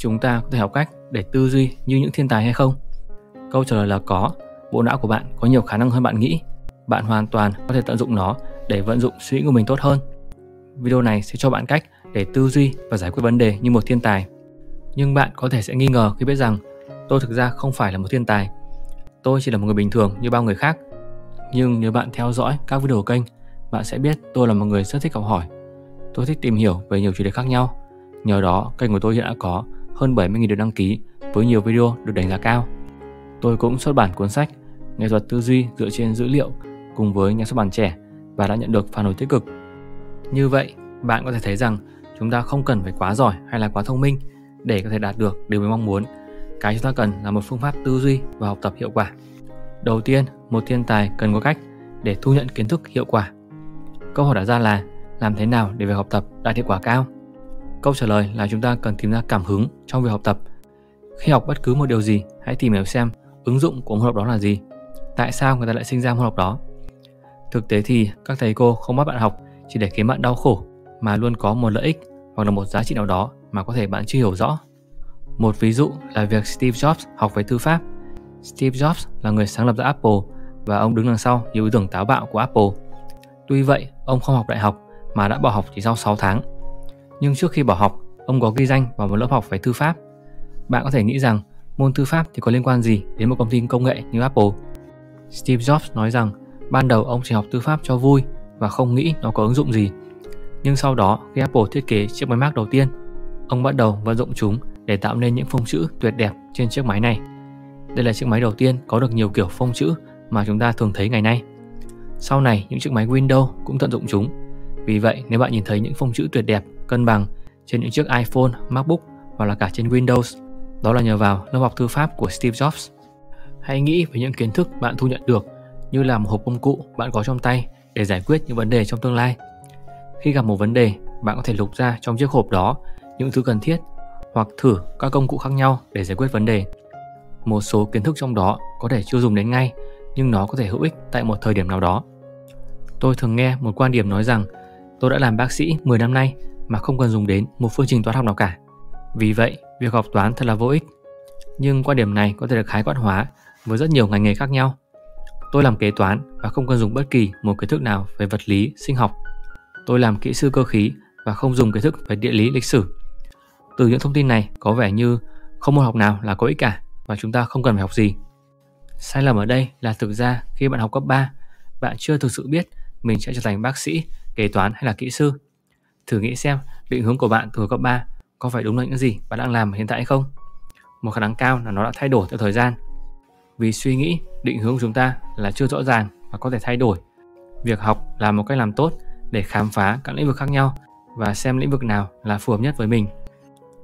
chúng ta có thể học cách để tư duy như những thiên tài hay không? Câu trả lời là có. Bộ não của bạn có nhiều khả năng hơn bạn nghĩ. Bạn hoàn toàn có thể tận dụng nó để vận dụng suy nghĩ của mình tốt hơn. Video này sẽ cho bạn cách để tư duy và giải quyết vấn đề như một thiên tài. Nhưng bạn có thể sẽ nghi ngờ khi biết rằng tôi thực ra không phải là một thiên tài. Tôi chỉ là một người bình thường như bao người khác. Nhưng nếu bạn theo dõi các video của kênh, bạn sẽ biết tôi là một người rất thích học hỏi. Tôi thích tìm hiểu về nhiều chủ đề khác nhau. Nhờ đó, kênh của tôi hiện đã có hơn 70.000 lượt đăng ký với nhiều video được đánh giá cao. Tôi cũng xuất bản cuốn sách Nghệ thuật tư duy dựa trên dữ liệu cùng với nhà xuất bản Trẻ và đã nhận được phản hồi tích cực. Như vậy, bạn có thể thấy rằng chúng ta không cần phải quá giỏi hay là quá thông minh để có thể đạt được điều mình mong muốn. Cái chúng ta cần là một phương pháp tư duy và học tập hiệu quả. Đầu tiên, một thiên tài cần có cách để thu nhận kiến thức hiệu quả. Câu hỏi đặt ra là làm thế nào để việc học tập đạt hiệu quả cao? Câu trả lời là chúng ta cần tìm ra cảm hứng trong việc học tập. Khi học bất cứ một điều gì, hãy tìm hiểu xem ứng dụng của môn học đó là gì. Tại sao người ta lại sinh ra môn học đó? Thực tế thì các thầy cô không bắt bạn học chỉ để khiến bạn đau khổ, mà luôn có một lợi ích hoặc là một giá trị nào đó mà có thể bạn chưa hiểu rõ. Một ví dụ là việc Steve Jobs học về thư pháp. Steve Jobs là người sáng lập ra Apple và ông đứng đằng sau nhiều ý tưởng táo bạo của Apple. Tuy vậy, ông không học đại học mà đã bỏ học chỉ sau 6 tháng. Nhưng trước khi bỏ học, ông có ghi danh vào một lớp học về thư pháp. Bạn có thể nghĩ rằng môn thư pháp thì có liên quan gì đến một công ty công nghệ như Apple? Steve Jobs nói rằng ban đầu ông chỉ học thư pháp cho vui và không nghĩ nó có ứng dụng gì. Nhưng sau đó, khi Apple thiết kế chiếc máy Mac đầu tiên, ông bắt đầu vận dụng chúng để tạo nên những phông chữ tuyệt đẹp trên chiếc máy này. Đây là chiếc máy đầu tiên có được nhiều kiểu phông chữ mà chúng ta thường thấy ngày nay. Sau này, những chiếc máy Windows cũng tận dụng chúng. Vì vậy, nếu bạn nhìn thấy những phông chữ tuyệt đẹp, cân bằng trên những chiếc iPhone, MacBook hoặc là cả trên Windows, đó là nhờ vào lớp học thư pháp của Steve Jobs. Hãy nghĩ về những kiến thức bạn thu nhận được như là một hộp công cụ bạn có trong tay để giải quyết những vấn đề trong tương lai. Khi gặp một vấn đề, bạn có thể lục ra trong chiếc hộp đó những thứ cần thiết hoặc thử các công cụ khác nhau để giải quyết vấn đề. Một số kiến thức trong đó có thể chưa dùng đến ngay, nhưng nó có thể hữu ích tại một thời điểm nào đó. Tôi thường nghe một quan điểm nói rằng tôi đã làm bác sĩ 10 năm nay mà không cần dùng đến một phương trình toán học nào cả. Vì vậy, việc học toán thật là vô ích. Nhưng quan điểm này có thể được khái quát hóa với rất nhiều ngành nghề khác nhau. Tôi làm kế toán và không cần dùng bất kỳ một kiến thức nào về vật lý, sinh học. Tôi làm kỹ sư cơ khí và không dùng kiến thức về địa lý, lịch sử. Từ những thông tin này có vẻ như không môn học nào là có ích cả và chúng ta không cần phải học gì. Sai lầm ở đây là thực ra khi bạn học cấp 3, bạn chưa thực sự biết mình sẽ trở thành bác sĩ, kế toán hay là kỹ sư. Thử nghĩ xem định hướng của bạn từ cấp 3 có phải đúng là những gì bạn đang làm hiện tại hay không? Một khả năng cao là nó đã thay đổi theo thời gian. Vì suy nghĩ, định hướng của chúng ta là chưa rõ ràng và có thể thay đổi. Việc học là một cách làm tốt để khám phá các lĩnh vực khác nhau và xem lĩnh vực nào là phù hợp nhất với mình.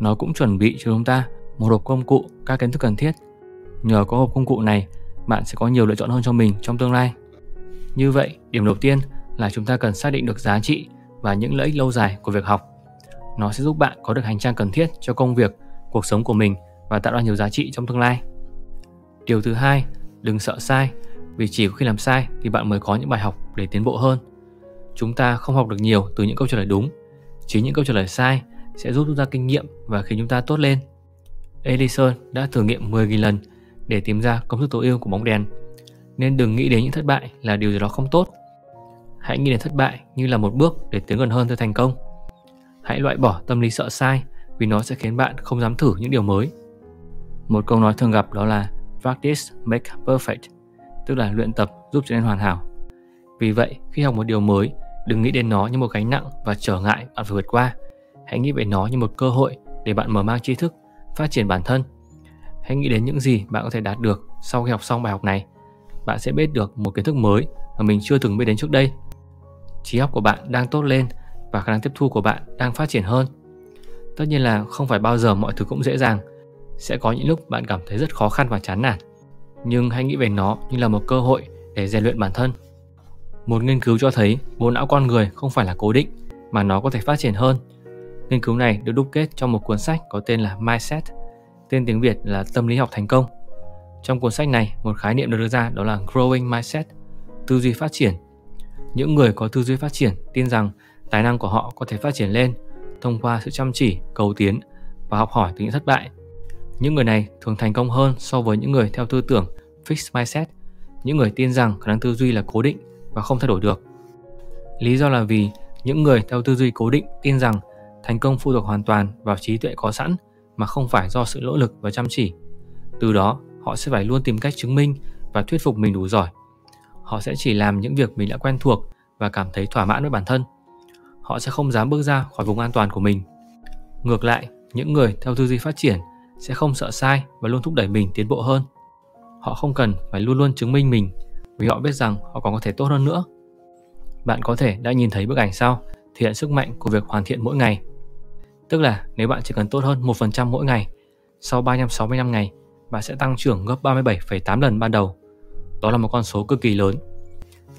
Nó cũng chuẩn bị cho chúng ta một hộp công cụ các kiến thức cần thiết. Nhờ có hộp công cụ này, bạn sẽ có nhiều lựa chọn hơn cho mình trong tương lai. Như vậy, điểm đầu tiên là chúng ta cần xác định được giá trị và những lợi ích lâu dài của việc học. Nó sẽ giúp bạn có được hành trang cần thiết cho công việc, cuộc sống của mình và tạo ra nhiều giá trị trong tương lai. Điều thứ hai, đừng sợ sai, vì chỉ khi làm sai thì bạn mới có những bài học để tiến bộ hơn. Chúng ta không học được nhiều từ những câu trả lời đúng, chính những câu trả lời sai sẽ giúp chúng ta kinh nghiệm và khiến chúng ta tốt lên. Edison đã thử nghiệm 10.000 lần để tìm ra công thức tối ưu của bóng đèn, nên đừng nghĩ đến những thất bại là điều gì đó không tốt. Hãy nghĩ đến thất bại như là một bước để tiến gần hơn tới thành công. Hãy loại bỏ tâm lý sợ sai vì nó sẽ khiến bạn không dám thử những điều mới. Một câu nói thường gặp đó là practice makes perfect, tức là luyện tập giúp trở nên hoàn hảo. Vì vậy, khi học một điều mới, đừng nghĩ đến nó như một gánh nặng và trở ngại bạn phải vượt qua. Hãy nghĩ về nó như một cơ hội để bạn mở mang tri thức, phát triển bản thân. Hãy nghĩ đến những gì bạn có thể đạt được sau khi học xong bài học này. Bạn sẽ biết được một kiến thức mới mà mình chưa từng biết đến trước đây. Trí óc của bạn đang tốt lên và khả năng tiếp thu của bạn đang phát triển hơn. Tất nhiên là không phải bao giờ mọi thứ cũng dễ dàng. Sẽ có những lúc bạn cảm thấy rất khó khăn và chán nản. Nhưng hãy nghĩ về nó như là một cơ hội để rèn luyện bản thân. Một nghiên cứu cho thấy bộ não con người không phải là cố định mà nó có thể phát triển hơn. Nghiên cứu này được đúc kết trong một cuốn sách có tên là Mindset, tên tiếng Việt là Tâm lý học thành công. Trong cuốn sách này, một khái niệm được đưa ra đó là Growing Mindset, tư duy phát triển. Những người có tư duy phát triển tin rằng tài năng của họ có thể phát triển lên thông qua sự chăm chỉ, cầu tiến và học hỏi từ những thất bại. Những người này thường thành công hơn so với những người theo tư tưởng fixed mindset, những người tin rằng khả năng tư duy là cố định và không thay đổi được. Lý do là vì những người theo tư duy cố định tin rằng thành công phụ thuộc hoàn toàn vào trí tuệ có sẵn mà không phải do sự nỗ lực và chăm chỉ. Từ đó, họ sẽ phải luôn tìm cách chứng minh và thuyết phục mình đủ giỏi. Họ sẽ chỉ làm những việc mình đã quen thuộc và cảm thấy thỏa mãn với bản thân. Họ sẽ không dám bước ra khỏi vùng an toàn của mình. Ngược lại, những người theo tư duy phát triển sẽ không sợ sai và luôn thúc đẩy mình tiến bộ hơn. Họ không cần phải luôn luôn chứng minh mình vì họ biết rằng họ còn có thể tốt hơn nữa. Bạn có thể đã nhìn thấy bức ảnh sau thể hiện sức mạnh của việc hoàn thiện mỗi ngày. Tức là nếu bạn chỉ cần tốt hơn 1% mỗi ngày, sau 365 ngày, bạn sẽ tăng trưởng gấp 37,8 lần ban đầu. Đó là một con số cực kỳ lớn.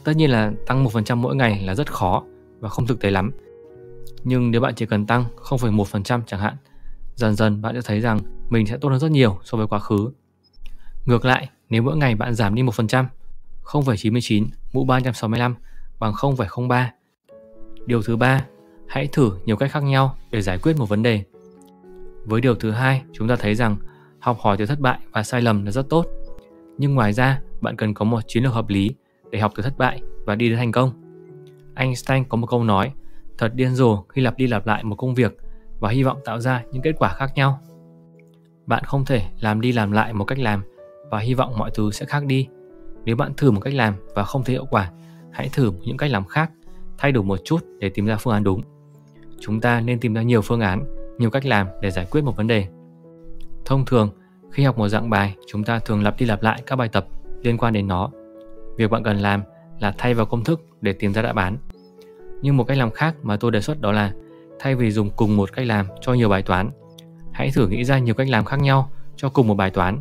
Tất nhiên là tăng 1% mỗi ngày là rất khó và không thực tế lắm. Nhưng nếu bạn chỉ cần tăng 0,1% chẳng hạn, dần dần bạn sẽ thấy rằng mình sẽ tốt hơn rất nhiều so với quá khứ. Ngược lại, nếu mỗi ngày bạn giảm đi 1%, 0,99 mũ 365 bằng 0,03. Điều thứ 3, hãy thử nhiều cách khác nhau để giải quyết một vấn đề. Với điều thứ 2, chúng ta thấy rằng học hỏi từ thất bại và sai lầm là rất tốt. Nhưng ngoài ra, bạn cần có một chiến lược hợp lý để học từ thất bại và đi đến thành công. Einstein có một câu nói, thật điên rồ khi lặp đi lặp lại một công việc và hy vọng tạo ra những kết quả khác nhau. Bạn không thể làm đi làm lại một cách làm và hy vọng mọi thứ sẽ khác đi. Nếu bạn thử một cách làm và không thấy hiệu quả, hãy thử những cách làm khác, thay đổi một chút để tìm ra phương án đúng. Chúng ta nên tìm ra nhiều phương án, nhiều cách làm để giải quyết một vấn đề. Thông thường, khi học một dạng bài, chúng ta thường lặp đi lặp lại các bài tập liên quan đến nó. Việc bạn cần làm là thay vào công thức để tìm ra đáp án. Nhưng một cách làm khác mà tôi đề xuất đó là thay vì dùng cùng một cách làm cho nhiều bài toán, hãy thử nghĩ ra nhiều cách làm khác nhau cho cùng một bài toán.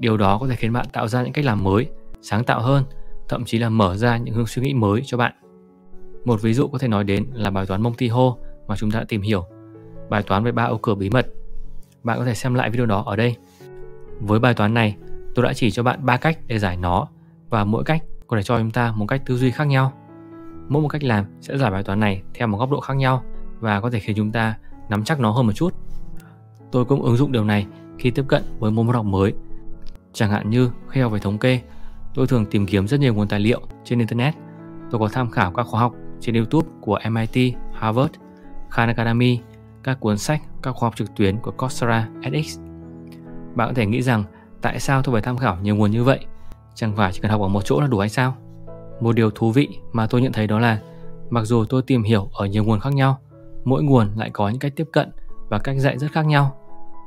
Điều đó có thể khiến bạn tạo ra những cách làm mới, sáng tạo hơn, thậm chí là mở ra những hướng suy nghĩ mới cho bạn. Một ví dụ có thể nói đến là bài toán Monty Hall mà chúng ta đã tìm hiểu, bài toán về 3 ô cửa bí mật. Bạn có thể xem lại video đó ở đây. Với bài toán này, tôi đã chỉ cho bạn 3 cách để giải nó và mỗi cách có thể cho chúng ta một cách tư duy khác nhau. Mỗi một cách làm sẽ giải bài toán này theo một góc độ khác nhau và có thể khiến chúng ta nắm chắc nó hơn một chút. Tôi cũng ứng dụng điều này khi tiếp cận với môn học mới. Chẳng hạn như khi học về thống kê, tôi thường tìm kiếm rất nhiều nguồn tài liệu trên Internet. Tôi có tham khảo các khóa học trên YouTube của MIT, Harvard, Khan Academy, các cuốn sách, các khóa học trực tuyến của Coursera, edX. Bạn có thể nghĩ rằng tại sao tôi phải tham khảo nhiều nguồn như vậy? Chẳng phải chỉ cần học ở một chỗ là đủ hay sao? Một điều thú vị mà tôi nhận thấy đó là mặc dù tôi tìm hiểu ở nhiều nguồn khác nhau, mỗi nguồn lại có những cách tiếp cận và cách dạy rất khác nhau.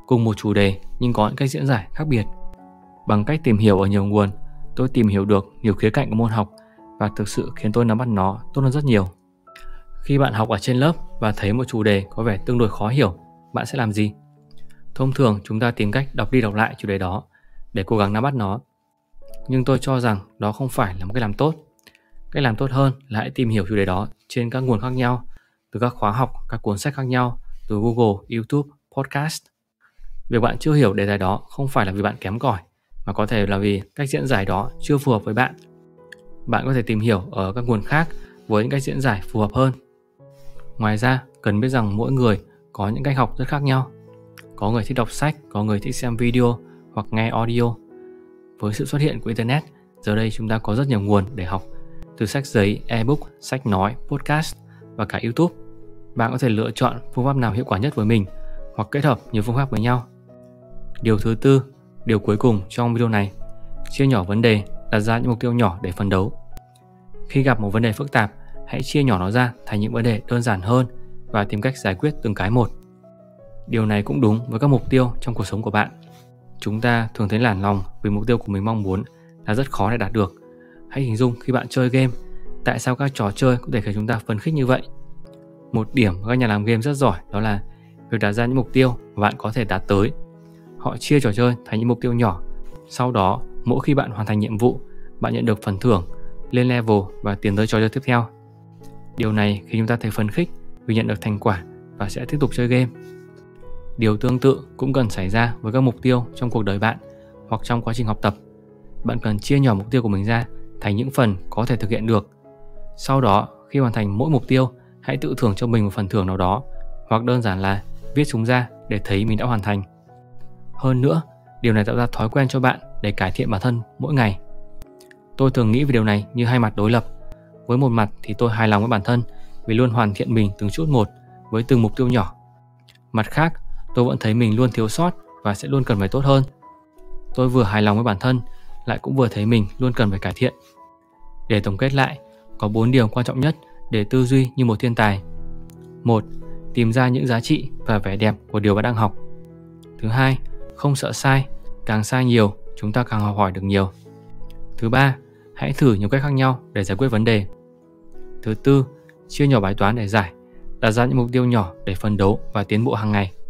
Cùng một chủ đề nhưng có những cách diễn giải khác biệt. Bằng cách tìm hiểu ở nhiều nguồn, tôi tìm hiểu được nhiều khía cạnh của môn học và thực sự khiến tôi nắm bắt nó tốt hơn rất nhiều. Khi bạn học ở trên lớp và thấy một chủ đề có vẻ tương đối khó hiểu, bạn sẽ làm gì? Thông thường chúng ta tìm cách đọc đi đọc lại chủ đề đó để cố gắng nắm bắt nó. Nhưng tôi cho rằng đó không phải là một cách làm tốt. Cách làm tốt hơn là hãy tìm hiểu chủ đề đó trên các nguồn khác nhau, từ các khóa học, các cuốn sách khác nhau, từ Google, YouTube, podcast. Việc bạn chưa hiểu đề tài đó không phải là vì bạn kém cỏi, mà có thể là vì cách diễn giải đó chưa phù hợp với bạn. Bạn có thể tìm hiểu ở các nguồn khác với những cách diễn giải phù hợp hơn. Ngoài ra, cần biết rằng mỗi người có những cách học rất khác nhau. Có người thích đọc sách, có người thích xem video hoặc nghe audio. Với sự xuất hiện của Internet, giờ đây chúng ta có rất nhiều nguồn để học, từ sách giấy, ebook, sách nói, podcast và cả YouTube. Bạn có thể lựa chọn phương pháp nào hiệu quả nhất với mình hoặc kết hợp nhiều phương pháp với nhau. Điều thứ 4, điều cuối cùng trong video này, chia nhỏ vấn đề, đặt ra những mục tiêu nhỏ để phấn đấu. Khi gặp một vấn đề phức tạp, hãy chia nhỏ nó ra thành những vấn đề đơn giản hơn và tìm cách giải quyết từng cái một. Điều này cũng đúng với các mục tiêu trong cuộc sống của bạn. Chúng ta thường thấy nản lòng vì mục tiêu của mình mong muốn là rất khó để đạt được. Hãy hình dung khi bạn chơi game, tại sao các trò chơi có thể khiến chúng ta phấn khích như vậy? Một điểm các nhà làm game rất giỏi đó là việc đặt ra những mục tiêu mà bạn có thể đạt tới. Họ chia trò chơi thành những mục tiêu nhỏ. Sau đó, mỗi khi bạn hoàn thành nhiệm vụ, bạn nhận được phần thưởng, lên level và tiến tới trò chơi tiếp theo. Điều này khiến chúng ta thấy phấn khích vì nhận được thành quả và sẽ tiếp tục chơi game. Điều tương tự cũng cần xảy ra với các mục tiêu trong cuộc đời bạn hoặc trong quá trình học tập. Bạn cần chia nhỏ mục tiêu của mình ra thành những phần có thể thực hiện được. Sau đó, khi hoàn thành mỗi mục tiêu, hãy tự thưởng cho mình một phần thưởng nào đó hoặc đơn giản là viết chúng ra để thấy mình đã hoàn thành. Hơn nữa, điều này tạo ra thói quen cho bạn để cải thiện bản thân mỗi ngày. Tôi thường nghĩ về điều này như hai mặt đối lập. Với một mặt thì tôi hài lòng với bản thân vì luôn hoàn thiện mình từng chút một với từng mục tiêu nhỏ. Mặt khác, tôi vẫn thấy mình luôn thiếu sót và sẽ luôn cần phải tốt hơn. Tôi vừa hài lòng với bản thân, lại cũng vừa thấy mình luôn cần phải cải thiện. Để tổng kết lại, có 4 điều quan trọng nhất để tư duy như một thiên tài. 1. Tìm ra những giá trị và vẻ đẹp của điều bạn đang học. Thứ hai, không sợ sai, càng sai nhiều, chúng ta càng học hỏi được nhiều. Thứ ba, hãy thử nhiều cách khác nhau để giải quyết vấn đề. Thứ tư, chia nhỏ bài toán để giải, đặt ra những mục tiêu nhỏ để phấn đấu và tiến bộ hàng ngày.